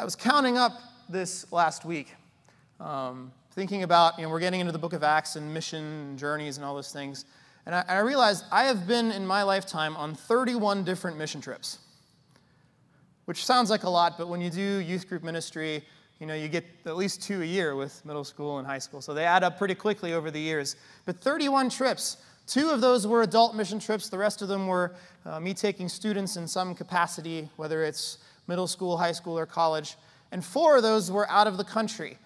I was counting up this last week, thinking about, we're getting into the book of Acts and mission journeys and all those things. And I realized I have been in my lifetime on 31 different mission trips, which sounds like a lot, but when you do youth group ministry, you get at least 2 a year with middle school and high school. So they add up pretty quickly over the years. But 31 trips. 2 of those were adult mission trips. The rest of them were me taking students in some capacity, whether it's middle school, high school, or college. And 4 of those were out of the country.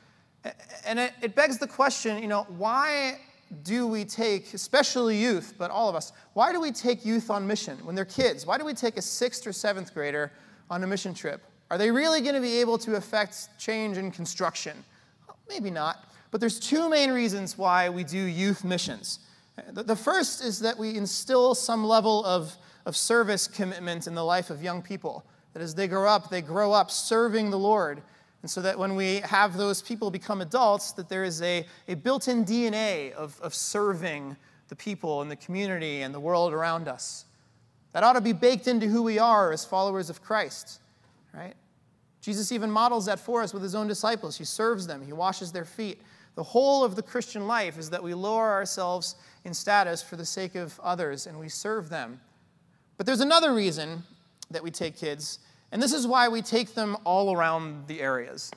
And it begs the question, why do we take, especially youth, but all of us, why do we take youth on mission when they're kids? Why do we take a 6th or 7th grader on a mission trip? Are they really going to be able to affect change in construction? Well, maybe not. But there's 2 main reasons why we do youth missions. The first is that we instill some level of service commitment in the life of young people. That as they grow up serving the Lord. And so that when we have those people become adults, that there is a built-in DNA of serving the people and the community and the world around us. That ought to be baked into who we are as followers of Christ, right? Jesus even models that for us with his own disciples. He serves them. He washes their feet. The whole of the Christian life is that we lower ourselves in status for the sake of others, and we serve them. But there's another reason that we take kids, and this is why we take them all around the areas,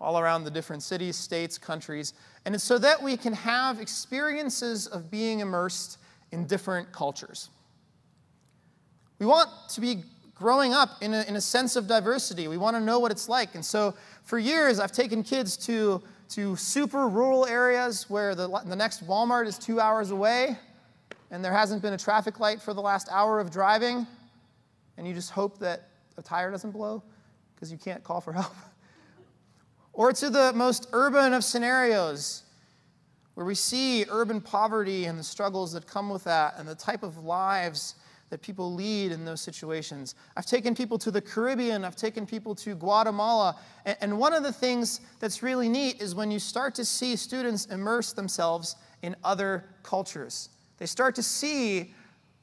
all around the different cities, states, countries, and it's so that we can have experiences of being immersed in different cultures. We want to be growing up in a sense of diversity. We want to know what it's like. And so for years, I've taken kids to super rural areas where the next Walmart is 2 hours away, and there hasn't been a traffic light for the last hour of driving, and you just hope that a tire doesn't blow because you can't call for help. Or to the most urban of scenarios, where we see urban poverty and the struggles that come with that and the type of lives that people lead in those situations. I've taken people to the Caribbean. I've taken people to Guatemala. And one of the things that's really neat is when you start to see students immerse themselves in other cultures. They start to see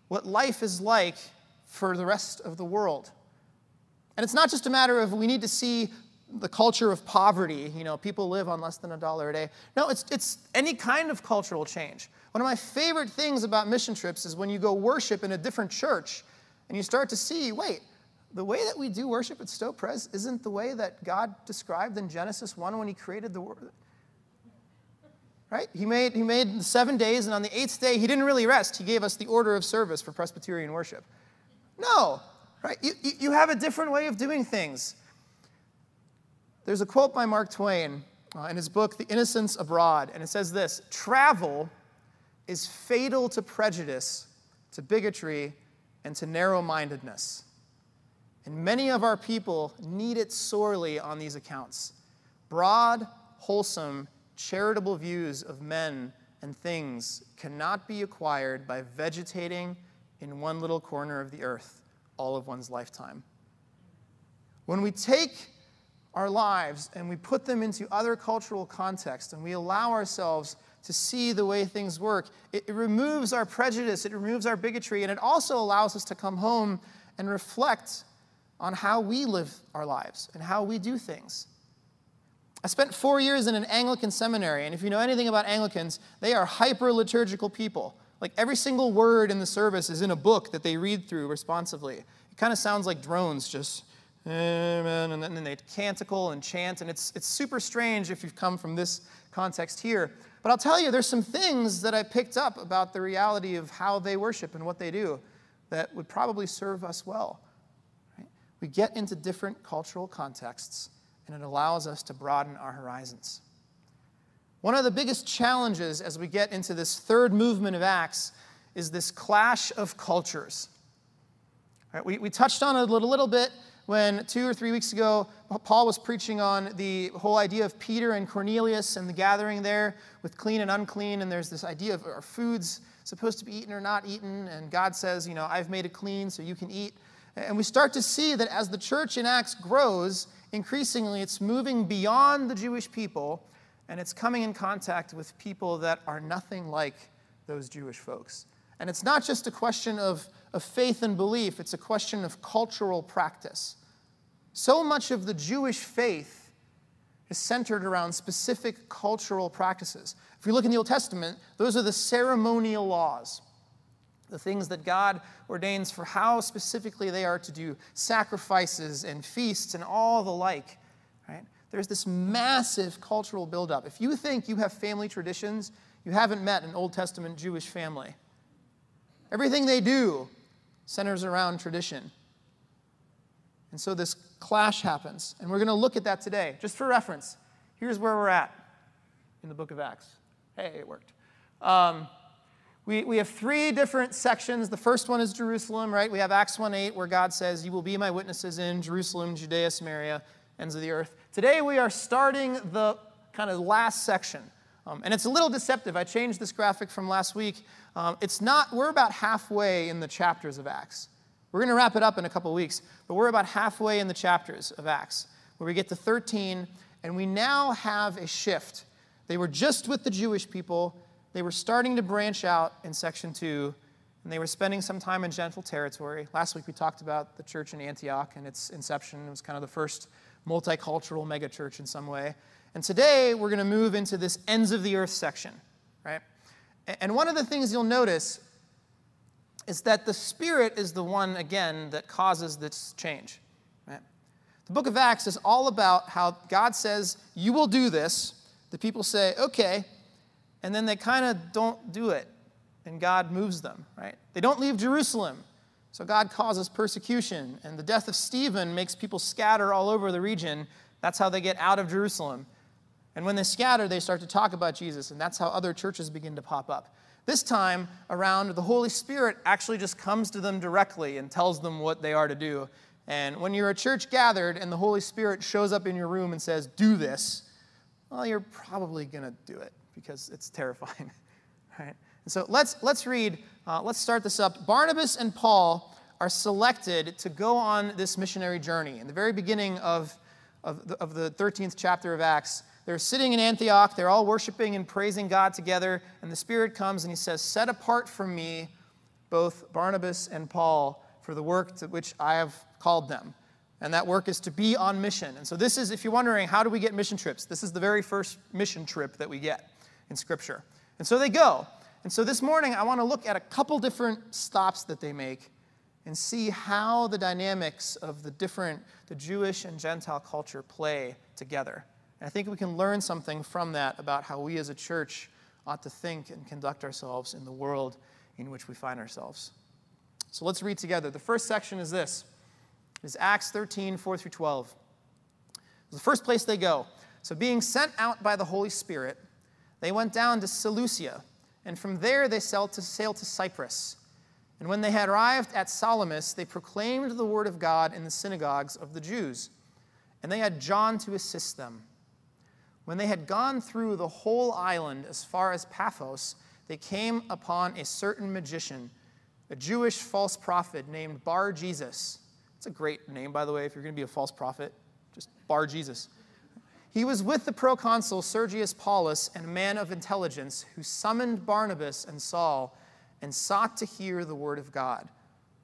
what life is like for the rest of the world. And it's not just a matter of we need to see the culture of poverty. People live on less than $1 a day. No, it's any kind of cultural change. One of my favorite things about mission trips is when you go worship in a different church and you start to see, wait, the way that we do worship at Stowe Pres isn't the way that God described in Genesis 1 when he created the world. Right? He made 7 days, and on the 8th day, he didn't really rest. He gave us the order of service for Presbyterian worship. No, right? You have a different way of doing things. There's a quote by Mark Twain in his book, The Innocents Abroad, and it says this: travel is fatal to prejudice, to bigotry, and to narrow-mindedness. And many of our people need it sorely on these accounts. Broad, wholesome, charitable views of men and things cannot be acquired by vegetating in one little corner of the earth all of one's lifetime. When we take our lives and we put them into other cultural contexts and we allow ourselves to see the way things work, it removes our prejudice, it removes our bigotry, and it also allows us to come home and reflect on how we live our lives and how we do things. I spent 4 years in an Anglican seminary, and if you know anything about Anglicans, they are hyper-liturgical people. Like every single word in the service is in a book that they read through responsively. It kind of sounds like drones, just amen, and then they canticle and chant, and it's super strange if you've come from this context here. But I'll tell you, there's some things that I picked up about the reality of how they worship and what they do that would probably serve us well. Right? We get into different cultural contexts, and it allows us to broaden our horizons. One of the biggest challenges as we get into this third movement of Acts is this clash of cultures. Right? We touched on it a little bit when 2 or 3 weeks ago, Paul was preaching on the whole idea of Peter and Cornelius and the gathering there with clean and unclean, and there's this idea of are foods supposed to be eaten or not eaten, and God says, I've made it clean so you can eat. And we start to see that as the church in Acts grows, increasingly it's moving beyond the Jewish people, and it's coming in contact with people that are nothing like those Jewish folks. And it's not just a question of faith and belief, it's a question of cultural practice. So much of the Jewish faith is centered around specific cultural practices. If you look in the Old Testament, those are the ceremonial laws, the things that God ordains for how specifically they are to do sacrifices and feasts and all the like, right? There's this massive cultural buildup. If you think you have family traditions, you haven't met an Old Testament Jewish family. Everything they do centers around tradition. And so this clash happens. And we're going to look at that today. Just for reference, here's where we're at in the book of Acts. Hey, it worked. We have three different sections. The first one is Jerusalem, right? We have Acts 1:8, where God says, "You will be my witnesses in Jerusalem, Judea, Samaria, ends of the earth." Today we are starting the kind of last section. And it's a little deceptive. I changed this graphic from last week. We're about halfway in the chapters of Acts. We're going to wrap it up in a couple weeks, but we're about halfway in the chapters of Acts, where we get to 13, and we now have a shift. They were just with the Jewish people. They were starting to branch out in section 2, and they were spending some time in Gentile territory. Last week we talked about the church in Antioch and its inception. It was kind of the first multicultural megachurch in some way. And today, we're going to move into this ends of the earth section, right? And one of the things you'll notice is that the Spirit is the one, again, that causes this change, right? The book of Acts is all about how God says, "You will do this." The people say, "Okay," and then they kind of don't do it, and God moves them, right? They don't leave Jerusalem. So God causes persecution, and the death of Stephen makes people scatter all over the region. That's how they get out of Jerusalem. And when they scatter, they start to talk about Jesus, and that's how other churches begin to pop up. This time around, the Holy Spirit actually just comes to them directly and tells them what they are to do. And when you're a church gathered and the Holy Spirit shows up in your room and says, "Do this," well, you're probably going to do it because it's terrifying, right? And so let's start this up. Barnabas and Paul are selected to go on this missionary journey. In the very beginning of the 13th chapter of Acts, they're sitting in Antioch, they're all worshiping and praising God together, and the Spirit comes and he says, "Set apart for me both Barnabas and Paul for the work to which I have called them." And that work is to be on mission. And so this is, if you're wondering, how do we get mission trips? This is the very first mission trip that we get in Scripture. And so they go. And so this morning, I want to look at a couple different stops that they make and see how the dynamics of the Jewish and Gentile culture play together. And I think we can learn something from that about how we as a church ought to think and conduct ourselves in the world in which we find ourselves. So let's read together. The first section is this. It's Acts 13, 4 through 12. It's the first place they go. "So being sent out by the Holy Spirit, they went down to Seleucia, and from there they sailed to Cyprus. And when they had arrived at Salamis, they proclaimed the word of God in the synagogues of the Jews. And they had John to assist them. When they had gone through the whole island as far as Paphos, they came upon a certain magician, a Jewish false prophet named Bar-Jesus." It's a great name, by the way, if you're going to be a false prophet. Just Bar-Jesus. "He was with the proconsul Sergius Paulus and a man of intelligence who summoned Barnabas and Saul and sought to hear the word of God."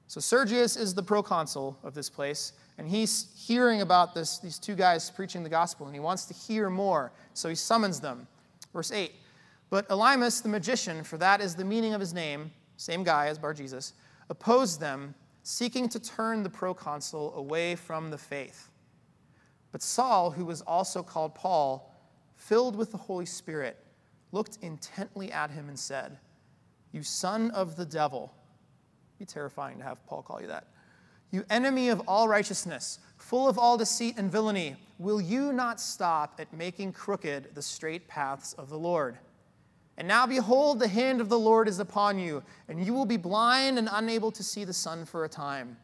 So Sergius is the proconsul of this place, and he's hearing about these two guys preaching the gospel, and he wants to hear more, so he summons them. Verse 8, "But Elymas the magician, for that is the meaning of his name," same guy as Bar-Jesus, "opposed them, seeking to turn the proconsul away from the faith. But Saul, who was also called Paul, filled with the Holy Spirit, looked intently at him and said, 'You son of the devil,'" be terrifying to have Paul call you that, "'you enemy of all righteousness, full of all deceit and villainy, will you not stop at making crooked the straight paths of the Lord? And now behold, the hand of the Lord is upon you, and you will be blind and unable to see the sun for a time.'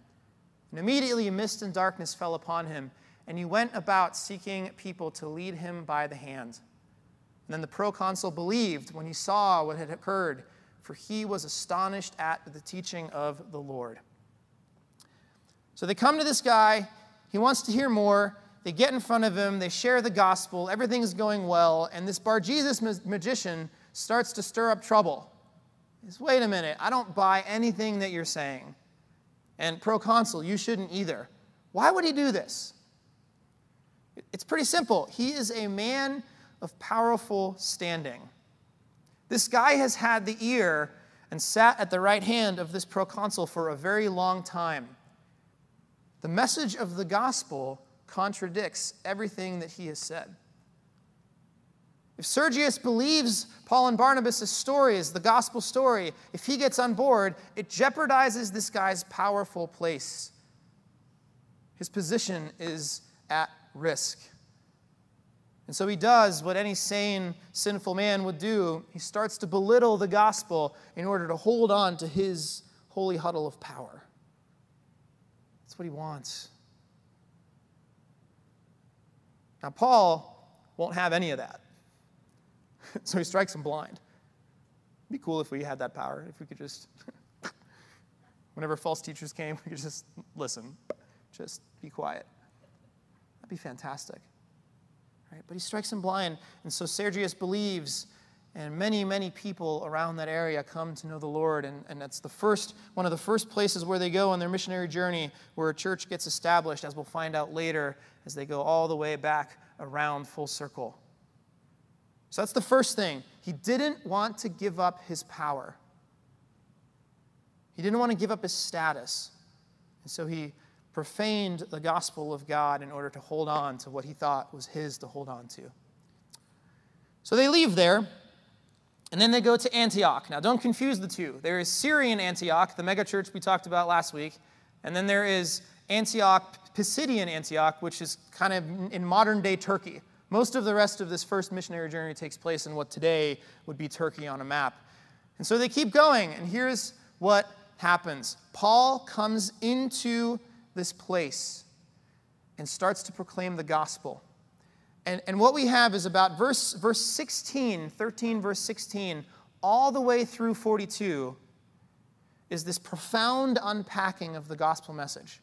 And immediately a mist and darkness fell upon him, and he went about seeking people to lead him by the hand. And then the proconsul believed when he saw what had occurred, for he was astonished at the teaching of the Lord." So they come to this guy. He wants to hear more. They get in front of him. They share the gospel. Everything's going well. And this Bar-Jesus magician starts to stir up trouble. He says, "Wait a minute. I don't buy anything that you're saying. And proconsul, you shouldn't either." Why would he do this? It's pretty simple. He is a man of powerful standing. This guy has had the ear and sat at the right hand of this proconsul for a very long time. The message of the gospel contradicts everything that he has said. If Sergius believes Paul and Barnabas' story is the gospel story, if he gets on board, it jeopardizes this guy's powerful place. His position is at risk. And so he does what any sane, sinful man would do. He starts to belittle the gospel in order to hold on to his holy huddle of power. That's what he wants. Now, Paul won't have any of that. So he strikes him blind. It'd be cool if we had that power, if we could just, whenever false teachers came, we could just listen, just be quiet. That'd be fantastic. Right? But he strikes him blind, and so Sergius believes, and many, many people around that area come to know the Lord, and that's the first, one of the first places where they go on their missionary journey, where a church gets established, as we'll find out later, as they go all the way back around full circle. So that's the first thing. He didn't want to give up his power. He didn't want to give up his status. And so he profaned the gospel of God in order to hold on to what he thought was his to hold on to. So they leave there, and then they go to Antioch. Now, don't confuse the two. There is Syrian Antioch, the megachurch we talked about last week, and then there is Antioch, Pisidian Antioch, which is kind of in modern-day Turkey. Most of the rest of this first missionary journey takes place in what today would be Turkey on a map. And so they keep going, and here's what happens. Paul comes into this place and starts to proclaim the gospel. And what we have is about verse 16, 13 verse 16, all the way through 42 is this profound unpacking of the gospel message.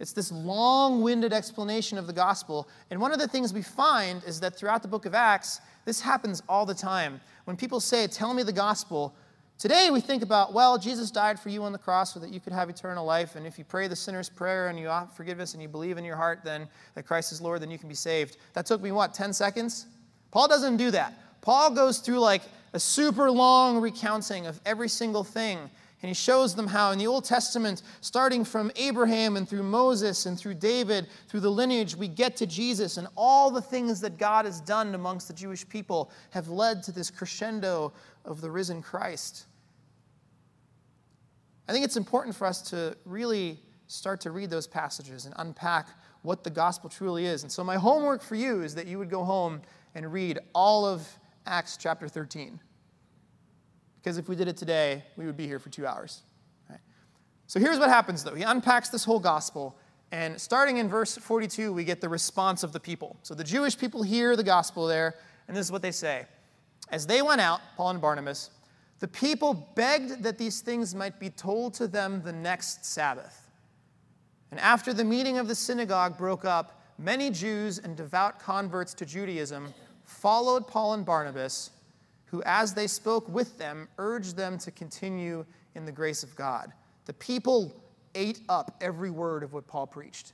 It's this long-winded explanation of the gospel. And one of the things we find is that throughout the book of Acts, this happens all the time. When people say, tell me the gospel, today we think about, well, Jesus died for you on the cross so that you could have eternal life. And if you pray the sinner's prayer and you forgive us and you believe in your heart then that Christ is Lord, then you can be saved. That took me, what, 10 seconds? Paul doesn't do that. Paul goes through like a super long recounting of every single thing. And he shows them how in the Old Testament, starting from Abraham and through Moses and through David, through the lineage, we get to Jesus. And all the things that God has done amongst the Jewish people have led to this crescendo of the risen Christ. I think it's important for us to really start to read those passages and unpack what the gospel truly is. And so my homework for you is that you would go home and read all of Acts chapter 13. Because if we did it today, we would be here for 2 hours. Right? So here's what happens, though. He unpacks this whole gospel, and starting in verse 42, we get the response of the people. So the Jewish people hear the gospel there, and this is what they say. As they went out, Paul and Barnabas, the people begged that these things might be told to them the next Sabbath. And after the meeting of the synagogue broke up, many Jews and devout converts to Judaism followed Paul and Barnabas, who, as they spoke with them, urged them to continue in the grace of God. The people ate up every word of what Paul preached.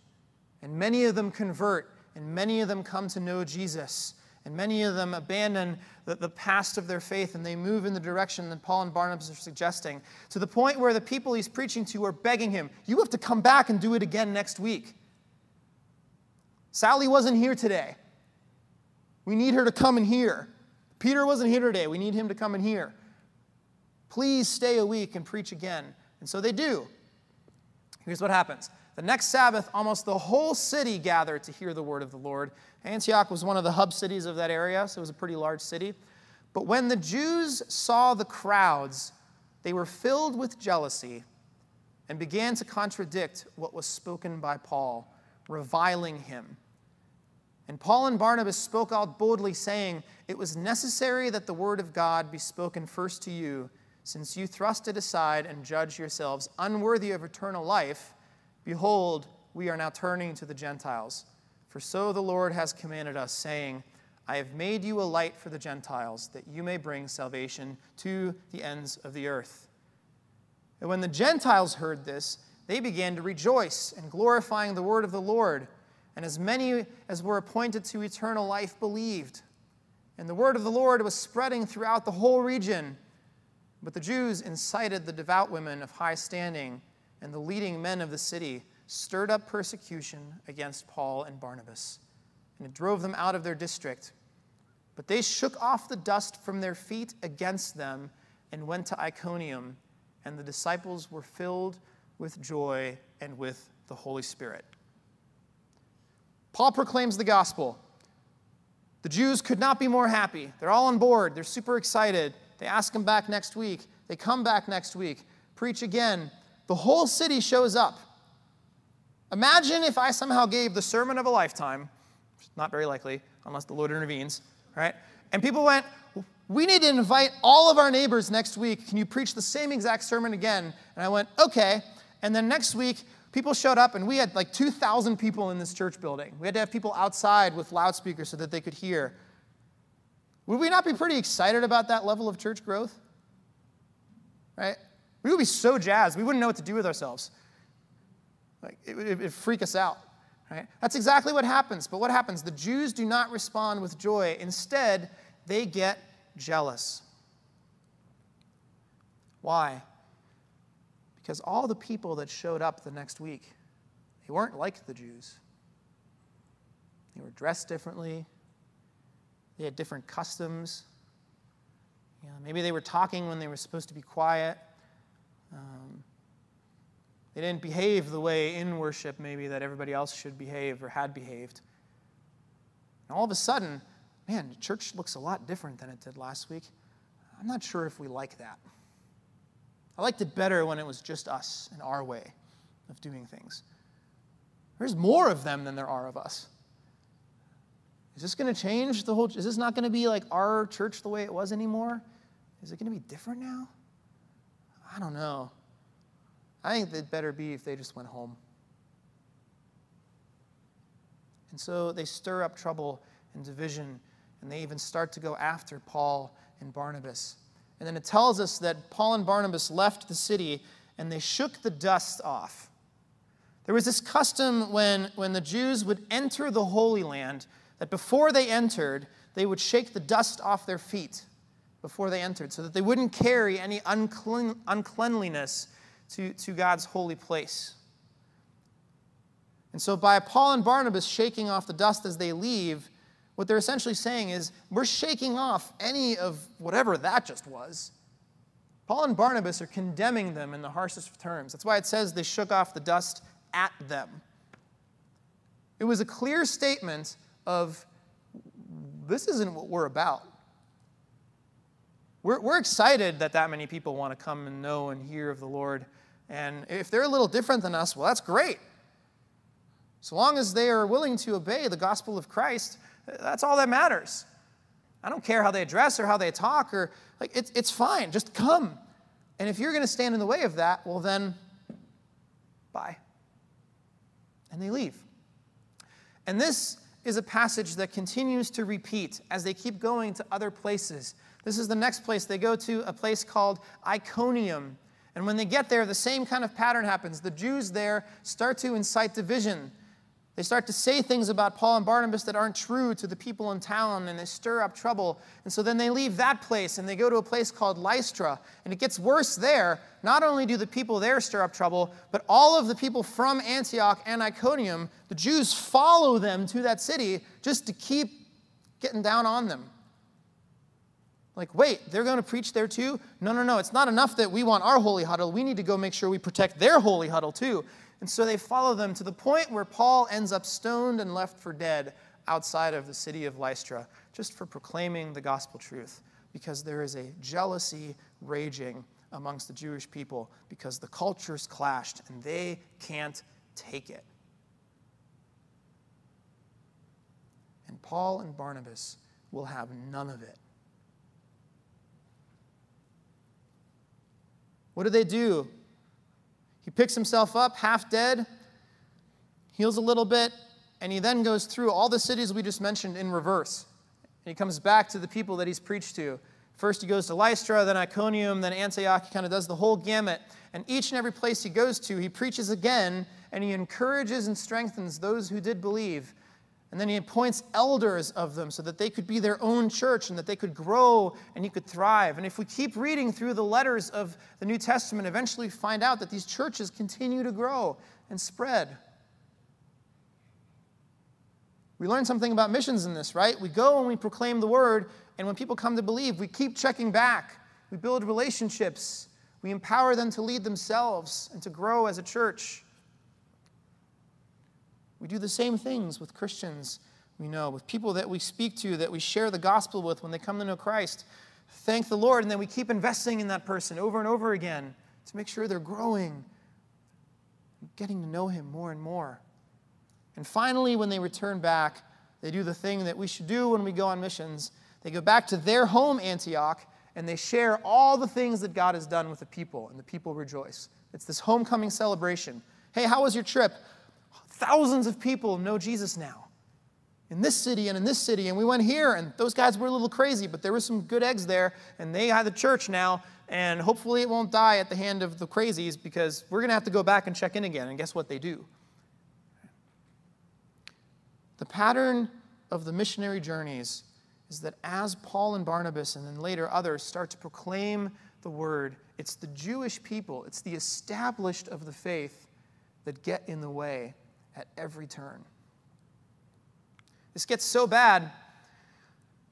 And many of them convert, and many of them come to know Jesus, and many of them abandon the past of their faith, and they move in the direction that Paul and Barnabas are suggesting, to the point where the people he's preaching to are begging him, you have to come back and do it again next week. Sally wasn't here today. We need her to come and hear. Peter wasn't here today. We need him to come in here. Please stay a week and preach again. And so they do. Here's what happens. The next Sabbath, almost the whole city gathered to hear the word of the Lord. Antioch was one of the hub cities of that area, so it was a pretty large city. But when the Jews saw the crowds, they were filled with jealousy and began to contradict what was spoken by Paul, reviling him. And Paul and Barnabas spoke out boldly, saying, it was necessary that the word of God be spoken first to you, since you thrust it aside and judge yourselves unworthy of eternal life. Behold, we are now turning to the Gentiles. For so the Lord has commanded us, saying, I have made you a light for the Gentiles, that you may bring salvation to the ends of the earth. And when the Gentiles heard this, they began to rejoice in glorifying the word of the Lord. And as many as were appointed to eternal life believed. And the word of the Lord was spreading throughout the whole region. But the Jews incited the devout women of high standing, and the leading men of the city stirred up persecution against Paul and Barnabas, and it drove them out of their district. But they shook off the dust from their feet against them and went to Iconium, and the disciples were filled with joy and with the Holy Spirit. Paul proclaims the gospel. The Jews could not be more happy. They're all on board. They're super excited. They ask him back next week. They come back next week. Preach again. The whole city shows up. Imagine if I somehow gave the sermon of a lifetime, which is not very likely, unless the Lord intervenes, right? And people went, we need to invite all of our neighbors next week. Can you preach the same exact sermon again? And I went, okay. And then next week, people showed up, and we had like 2,000 people in this church building. We had to have people outside with loudspeakers so that they could hear. Would we not be pretty excited about that level of church growth? Right? We would be so jazzed. We wouldn't know what to do with ourselves. Like, it'd freak us out. Right? That's exactly what happens. But what happens? The Jews do not respond with joy. Instead, they get jealous. Why? Because all the people that showed up the next week, they weren't like the Jews. They were dressed differently. They had different customs. You know, maybe they were talking when they were supposed to be quiet. They didn't behave the way in worship maybe that everybody else should behave or had behaved. And all of a sudden, man, the church looks a lot different than it did last week. I'm not sure if we like that. I liked it better when it was just us and our way of doing things. There's more of them than there are of us. Is this going to change the whole? Is this not going to be like our church the way it was anymore? Is it going to be different now? I don't know. I think it'd better be if they just went home. And so they stir up trouble and division, and they even start to go after Paul and Barnabas. And then it tells us that Paul and Barnabas left the city, and they shook the dust off. There was this custom when the Jews would enter the Holy Land, that before they entered, they would shake the dust off their feet before they entered so that they wouldn't carry any uncleanliness to God's holy place. And so by Paul and Barnabas shaking off the dust as they leave, what they're essentially saying is, we're shaking off any of whatever that just was. Paul and Barnabas are condemning them in the harshest terms. That's why it says they shook off the dust at them. It was a clear statement of, this isn't what we're about. We're excited that many people want to come and know and hear of the Lord. And if they're a little different than us, well, that's great. So long as they are willing to obey the gospel of Christ, that's all that matters. I don't care how they dress or how they talk, or like it's fine. Just come. And if you're going to stand in the way of that, well, then bye. And they leave. And this is a passage that continues to repeat as they keep going to other places. This is the next place. They go to a place called Iconium. And when they get there, the same kind of pattern happens. The Jews there start to incite division. They start to say things about Paul and Barnabas that aren't true to the people in town, and they stir up trouble. And so then they leave that place, and they go to a place called Lystra. And it gets worse there. Not only do the people there stir up trouble, but all of the people from Antioch and Iconium, the Jews follow them to that city just to keep getting down on them. Like, wait, they're going to preach there too? No, no, no, it's not enough that we want our holy huddle. We need to go make sure we protect their holy huddle too. And so they follow them to the point where Paul ends up stoned and left for dead outside of the city of Lystra, just for proclaiming the gospel truth, because there is a jealousy raging amongst the Jewish people because the cultures clashed and they can't take it. And Paul and Barnabas will have none of it. What do? He picks himself up, half dead, heals a little bit, and he then goes through all the cities we just mentioned in reverse. And he comes back to the people that he's preached to. First he goes to Lystra, then Iconium, then Antioch. He kind of does the whole gamut. And each and every place he goes to, he preaches again, and he encourages and strengthens those who did believe. And then he appoints elders of them so that they could be their own church and that they could grow and he could thrive. And if we keep reading through the letters of the New Testament, eventually we find out that these churches continue to grow and spread. We learn something about missions in this, right? We go and we proclaim the word, and when people come to believe, we keep checking back. We build relationships. We empower them to lead themselves and to grow as a church. We do the same things with Christians we know, with people that we speak to, that we share the gospel with when they come to know Christ. Thank the Lord, and then we keep investing in that person over and over again to make sure they're growing, getting to know him more and more. And finally, when they return back, they do the thing that we should do when we go on missions. They go back to their home, Antioch, and they share all the things that God has done with the people, and the people rejoice. It's this homecoming celebration. Hey, how was your trip? Thousands of people know Jesus now in this city and in this city. And we went here, and those guys were a little crazy, but there were some good eggs there, and they have the church now, and hopefully it won't die at the hand of the crazies, because we're going to have to go back and check in again. And guess what they do? The pattern of the missionary journeys is that as Paul and Barnabas and then later others start to proclaim the word, it's the Jewish people, it's the established of the faith that get in the way at every turn. This gets so bad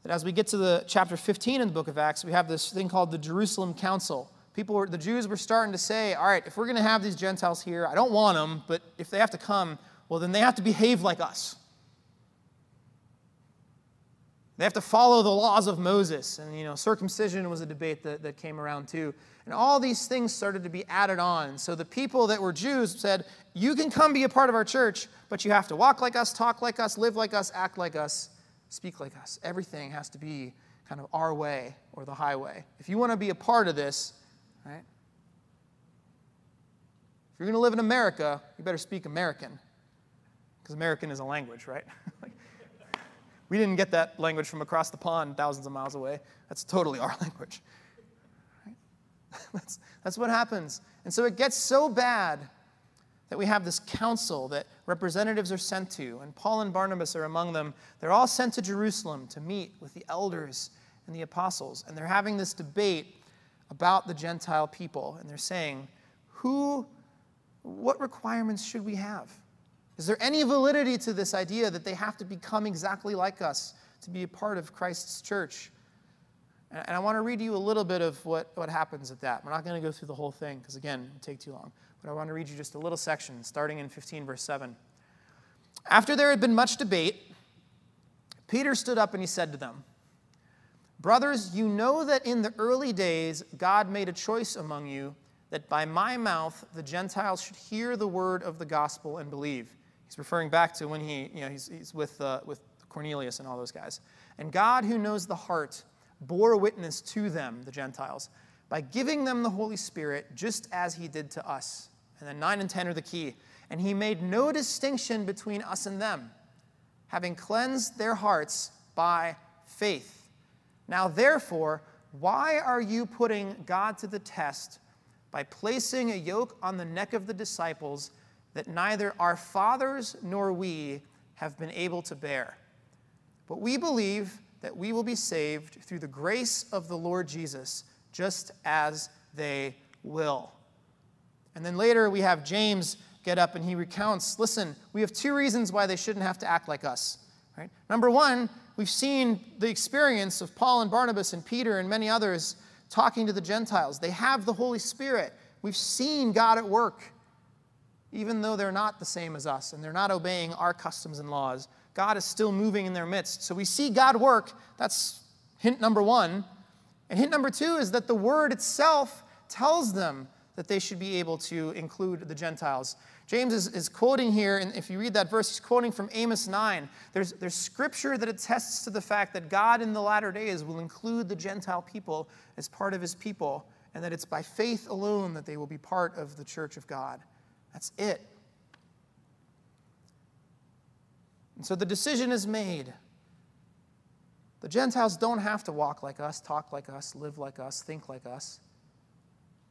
that as we get to the chapter 15 in the book of Acts, we have this thing called the Jerusalem Council. The Jews were starting to say, all right, if we're going to have these Gentiles here, I don't want them, but if they have to come, well, then they have to behave like us. They have to follow the laws of Moses. And, circumcision was a debate that came around too. And all these things started to be added on. So the people that were Jews said, you can come be a part of our church, but you have to walk like us, talk like us, live like us, act like us, speak like us. Everything has to be kind of our way or the highway. If you want to be a part of this, right? If you're going to live in America, you better speak American. Because American is a language, right? We didn't get that language from across the pond thousands of miles away. That's totally our language. Right? That's what happens. And so it gets so bad that we have this council that representatives are sent to, and Paul and Barnabas are among them. They're all sent to Jerusalem to meet with the elders and the apostles, and they're having this debate about the Gentile people, and they're saying, what requirements should we have? Is there any validity to this idea that they have to become exactly like us to be a part of Christ's church? And I want to read you a little bit of what happens at that. We're not going to go through the whole thing because, again, it would take too long. But I want to read you just a little section starting in 15, verse 7. After there had been much debate, Peter stood up and he said to them, brothers, you know that in the early days God made a choice among you that by my mouth the Gentiles should hear the word of the gospel and believe. He's referring back to when he's with Cornelius and all those guys. And God, who knows the heart, bore witness to them, the Gentiles, by giving them the Holy Spirit, just as he did to us. And then 9 and 10 are the key. And he made no distinction between us and them, having cleansed their hearts by faith. Now, therefore, why are you putting God to the test by placing a yoke on the neck of the disciples that neither our fathers nor we have been able to bear? But we believe that we will be saved through the grace of the Lord Jesus, just as they will. And then later we have James get up and he recounts, listen, we have two reasons why they shouldn't have to act like us. Right? Number one, we've seen the experience of Paul and Barnabas and Peter and many others talking to the Gentiles. They have the Holy Spirit. We've seen God at work. Even though they're not the same as us and they're not obeying our customs and laws, God is still moving in their midst. So we see God work. That's hint number one. And hint number two is that the word itself tells them that they should be able to include the Gentiles. James is quoting here, and if you read that verse, he's quoting from Amos 9. There's scripture that attests to the fact that God in the latter days will include the Gentile people as part of his people, and that it's by faith alone that they will be part of the church of God. That's it. And so the decision is made The Gentiles don't have to walk like us, talk like us, live like us, think like us.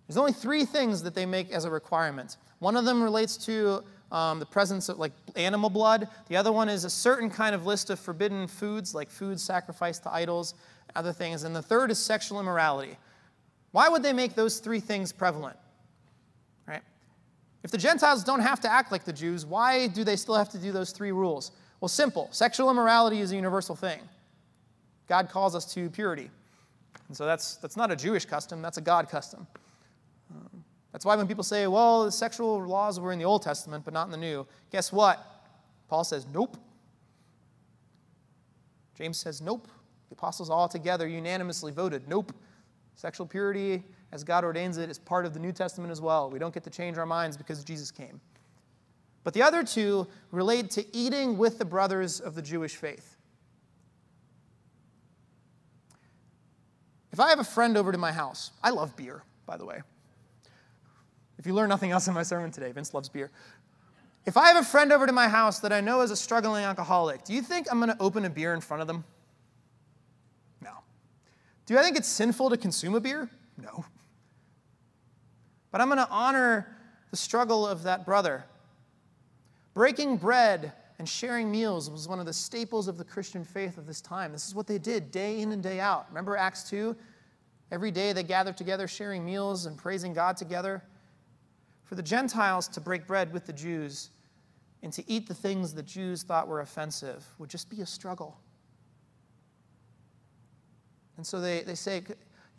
There's only three things that they make as a requirement. One of them relates to the presence of like animal blood. The other one is a certain kind of list of forbidden foods, like foods sacrificed to idols, other things. And the third is sexual immorality. Why would they make those three things prevalent? Right? If the Gentiles don't have to act like the Jews, why do they still have to do those three rules? Well, simple. Sexual immorality is a universal thing. God calls us to purity. And so that's not a Jewish custom, that's a God custom. That's why when people say, well, the sexual laws were in the Old Testament, but not in the New. Guess what? Paul says, nope. James says, nope. The apostles all together unanimously voted, nope. Sexual purity, as God ordains it, is part of the New Testament as well. We don't get to change our minds because Jesus came. But the other two relate to eating with the brothers of the Jewish faith. If I have a friend over to my house, I love beer, by the way. If you learn nothing else in my sermon today, Vince loves beer. If I have a friend over to my house that I know is a struggling alcoholic, do you think I'm going to open a beer in front of them? No. Do I think it's sinful to consume a beer? No. But I'm going to honor the struggle of that brother. Breaking bread and sharing meals was one of the staples of the Christian faith of this time. This is what they did day in and day out. Remember Acts 2? Every day they gathered together, sharing meals and praising God together. For the Gentiles to break bread with the Jews and to eat the things the Jews thought were offensive would just be a struggle. And so they say,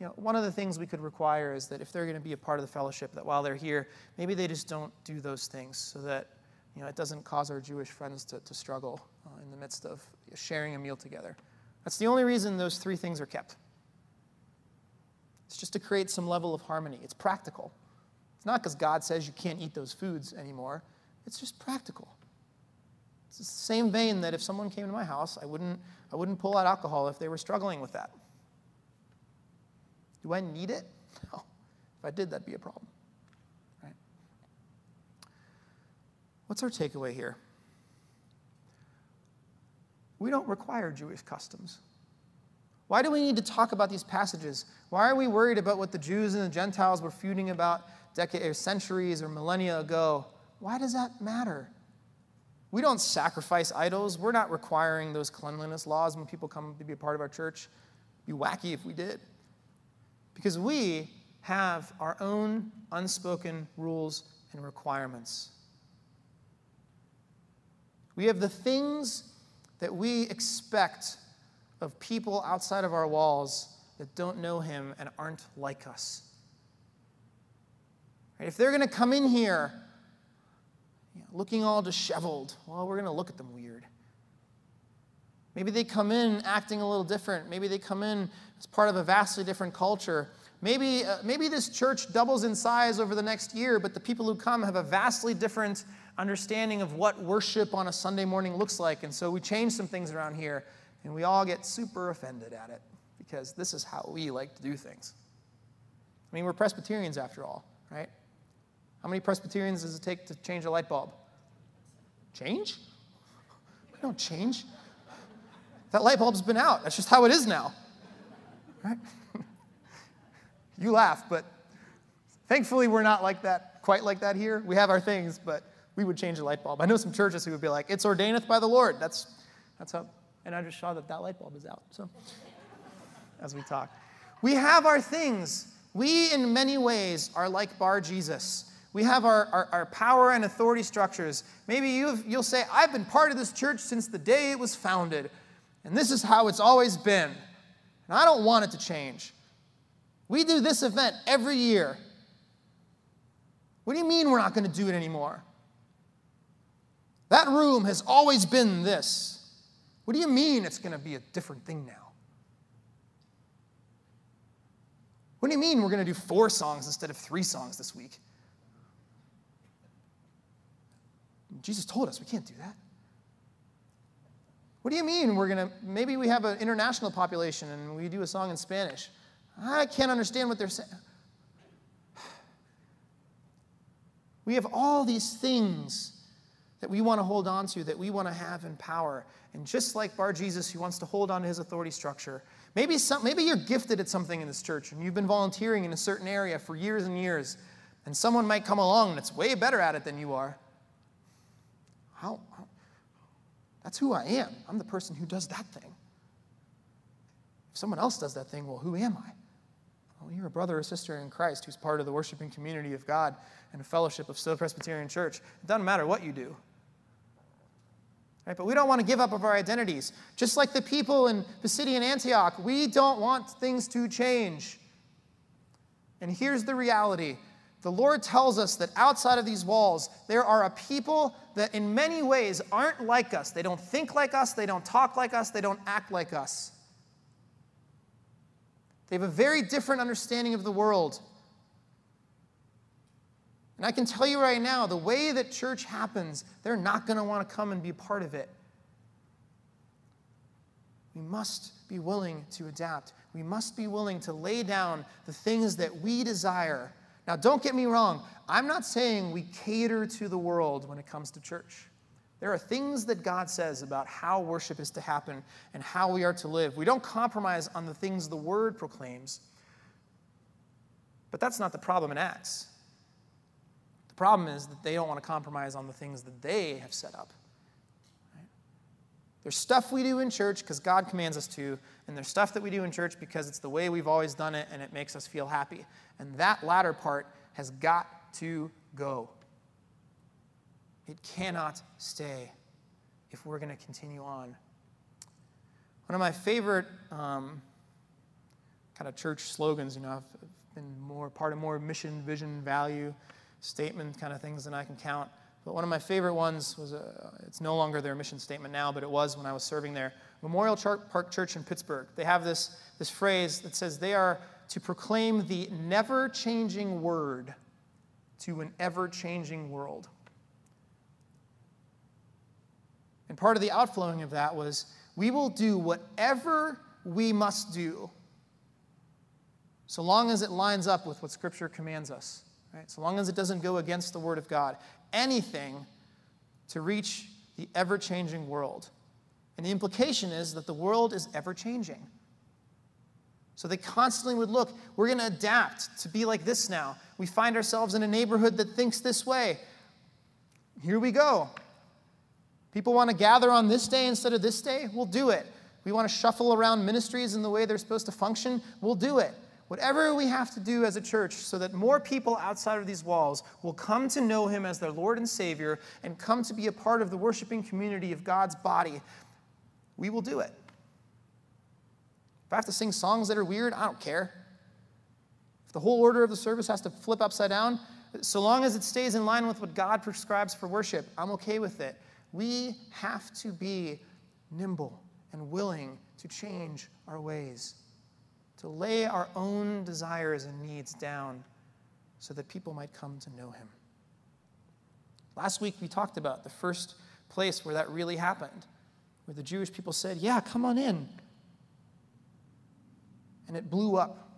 you know, one of the things we could require is that if they're going to be a part of the fellowship, that while they're here, maybe they just don't do those things so that, you know, it doesn't cause our Jewish friends to struggle in the midst of sharing a meal together. That's the only reason those three things are kept. It's just to create some level of harmony. It's practical. It's not because God says you can't eat those foods anymore. It's just practical. It's the same vein that if someone came to my house, I wouldn't pull out alcohol if they were struggling with that. Do I need it? No. If I did, that'd be a problem. Right? What's our takeaway here? We don't require Jewish customs. Why do we need to talk about these passages? Why are we worried about what the Jews and the Gentiles were feuding about or centuries or millennia ago? Why does that matter? We don't sacrifice idols. We're not requiring those cleanliness laws when people come to be a part of our church. It'd be wacky if we did. Because we have our own unspoken rules and requirements. We have the things that we expect of people outside of our walls that don't know him and aren't like us. Right? If they're going to come in here, you know, looking all disheveled, well, we're going to look at them weird. Maybe they come in acting a little different. Maybe they come in as part of a vastly different culture. Maybe this church doubles in size over the next year, but the people who come have a vastly different understanding of what worship on a Sunday morning looks like, and so we change some things around here. And we all get super offended at it because this is how we like to do things. I mean, we're Presbyterians after all, right? How many Presbyterians does it take to change a light bulb? Change? We don't change. That light bulb's been out. That's just how it is now, right? You laugh, but thankfully we're not like that, quite like that here. We have our things, but we would change a light bulb. I know some churches who would be like, it's ordaineth by the Lord. That's how... And I just saw that light bulb is out, so as we talk. We have our things. We, in many ways, are like Bar-Jesus. We have our power and authority structures. Maybe you'll say, I've been part of this church since the day it was founded, and this is how it's always been, and I don't want it to change. We do this event every year. What do you mean we're not going to do it anymore? That room has always been this. What do you mean it's going to be a different thing now? What do you mean we're going to do 4 songs instead of 3 songs this week? Jesus told us we can't do that. What do you mean we're going to, maybe we have an international population and we do a song in Spanish. I can't understand what they're saying. We have all these things that we want to hold on to, that we want to have in power. And just like Bar-Jesus, who wants to hold on to his authority structure, maybe you're gifted at something in this church, and you've been volunteering in a certain area for years and years, and someone might come along that's way better at it than you are. That's who I am. I'm the person who does that thing. If someone else does that thing, well, who am I? Well, you're a brother or sister in Christ who's part of the worshiping community of God and a fellowship of Stowe Presbyterian Church. It doesn't matter what you do. Right? But we don't want to give up of our identities. Just like the people in Pisidian Antioch, we don't want things to change. And here's the reality. The Lord tells us that outside of these walls, there are a people that in many ways aren't like us. They don't think like us. They don't talk like us. They don't act like us. They have a very different understanding of the world. And I can tell you right now, the way that church happens, they're not going to want to come and be a part of it. We must be willing to adapt. We must be willing to lay down the things that we desire. Now, don't get me wrong. I'm not saying we cater to the world when it comes to church. There are things that God says about how worship is to happen and how we are to live. We don't compromise on the things the Word proclaims. But that's not the problem in Acts. The problem is that they don't want to compromise on the things that they have set up. Right? There's stuff we do in church because God commands us to, and there's stuff that we do in church because it's the way we've always done it and it makes us feel happy. And that latter part has got to go. It cannot stay if we're going to continue on. One of my favorite kind of church slogans, you know, I've been part of more mission, vision, value, statement kind of things than I can count. But one of my favorite ones was, it's no longer their mission statement now, but it was when I was serving there, Memorial Park Church in Pittsburgh. They have this phrase that says they are to proclaim the never-changing word to an ever-changing world. And part of the outflowing of that was, we will do whatever we must do, so long as it lines up with what Scripture commands us, right? So long as it doesn't go against the Word of God. Anything to reach the ever-changing world. And the implication is that the world is ever-changing. So they constantly would look, we're going to adapt to be like this now. We find ourselves in a neighborhood that thinks this way. Here we go. People want to gather on this day instead of this day? We'll do it. We want to shuffle around ministries in the way they're supposed to function? We'll do it. Whatever we have to do as a church so that more people outside of these walls will come to know him as their Lord and Savior and come to be a part of the worshiping community of God's body, we will do it. If I have to sing songs that are weird, I don't care. If the whole order of the service has to flip upside down, so long as it stays in line with what God prescribes for worship, I'm okay with it. We have to be nimble and willing to change our ways, to lay our own desires and needs down so that people might come to know him. Last week we talked about the first place where that really happened, where the Jewish people said, yeah, come on in. And it blew up.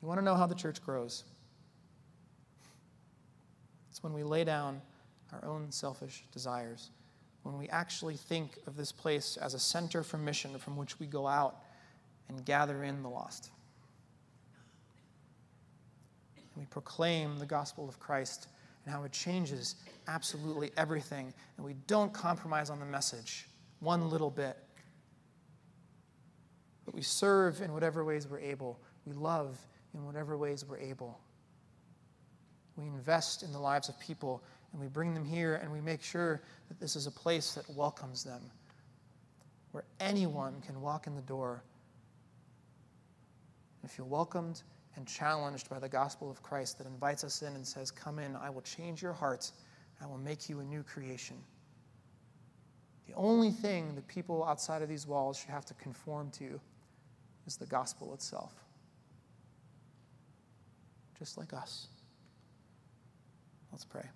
You want to know how the church grows? It's when we lay down our own selfish desires, when we actually think of this place as a center for mission from which we go out and gather in the lost. And we proclaim the gospel of Christ and how it changes absolutely everything, and we don't compromise on the message one little bit. But we serve in whatever ways we're able. We love in whatever ways we're able. We invest in the lives of people, and we bring them here, and we make sure that this is a place that welcomes them, where anyone can walk in the door and feel welcomed and challenged by the gospel of Christ that invites us in and says, come in, I will change your heart. I will make you a new creation. The only thing that people outside of these walls should have to conform to is the gospel itself, just like us. Let's pray.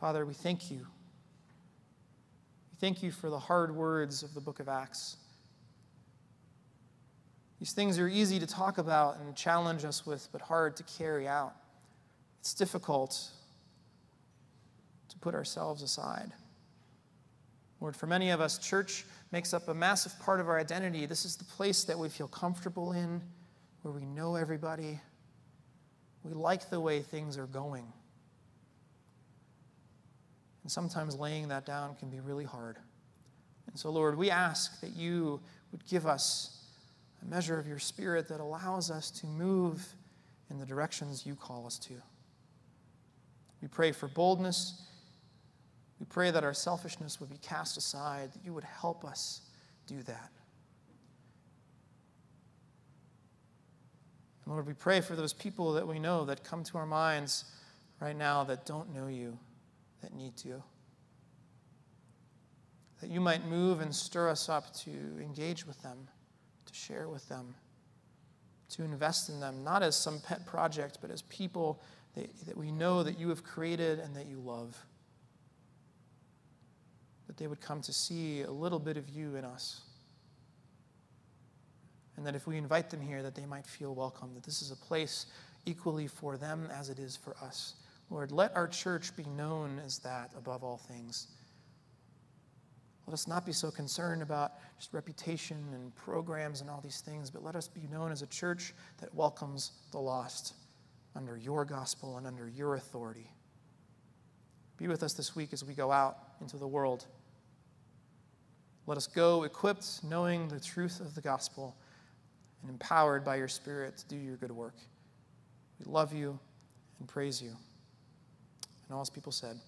Father, we thank you. We thank you for the hard words of the book of Acts. These things are easy to talk about and challenge us with, but hard to carry out. It's difficult to put ourselves aside. Lord, for many of us, church makes up a massive part of our identity. This is the place that we feel comfortable in, where we know everybody. We like the way things are going. And sometimes laying that down can be really hard. And so, Lord, we ask that you would give us a measure of your Spirit that allows us to move in the directions you call us to. We pray for boldness. We pray that our selfishness would be cast aside, that you would help us do that. And Lord, we pray for those people that we know that come to our minds right now that don't know you, that need to. That you might move and stir us up to engage with them, to share with them, to invest in them, not as some pet project, but as people that we know that you have created and that you love. That they would come to see a little bit of you in us. And that if we invite them here, that they might feel welcome, that this is a place equally for them as it is for us. Lord, let our church be known as that above all things. Let us not be so concerned about just reputation and programs and all these things, but let us be known as a church that welcomes the lost under your gospel and under your authority. Be with us this week as we go out into the world. Let us go equipped, knowing the truth of the gospel, and empowered by your Spirit to do your good work. We love you and praise you. And all his people said...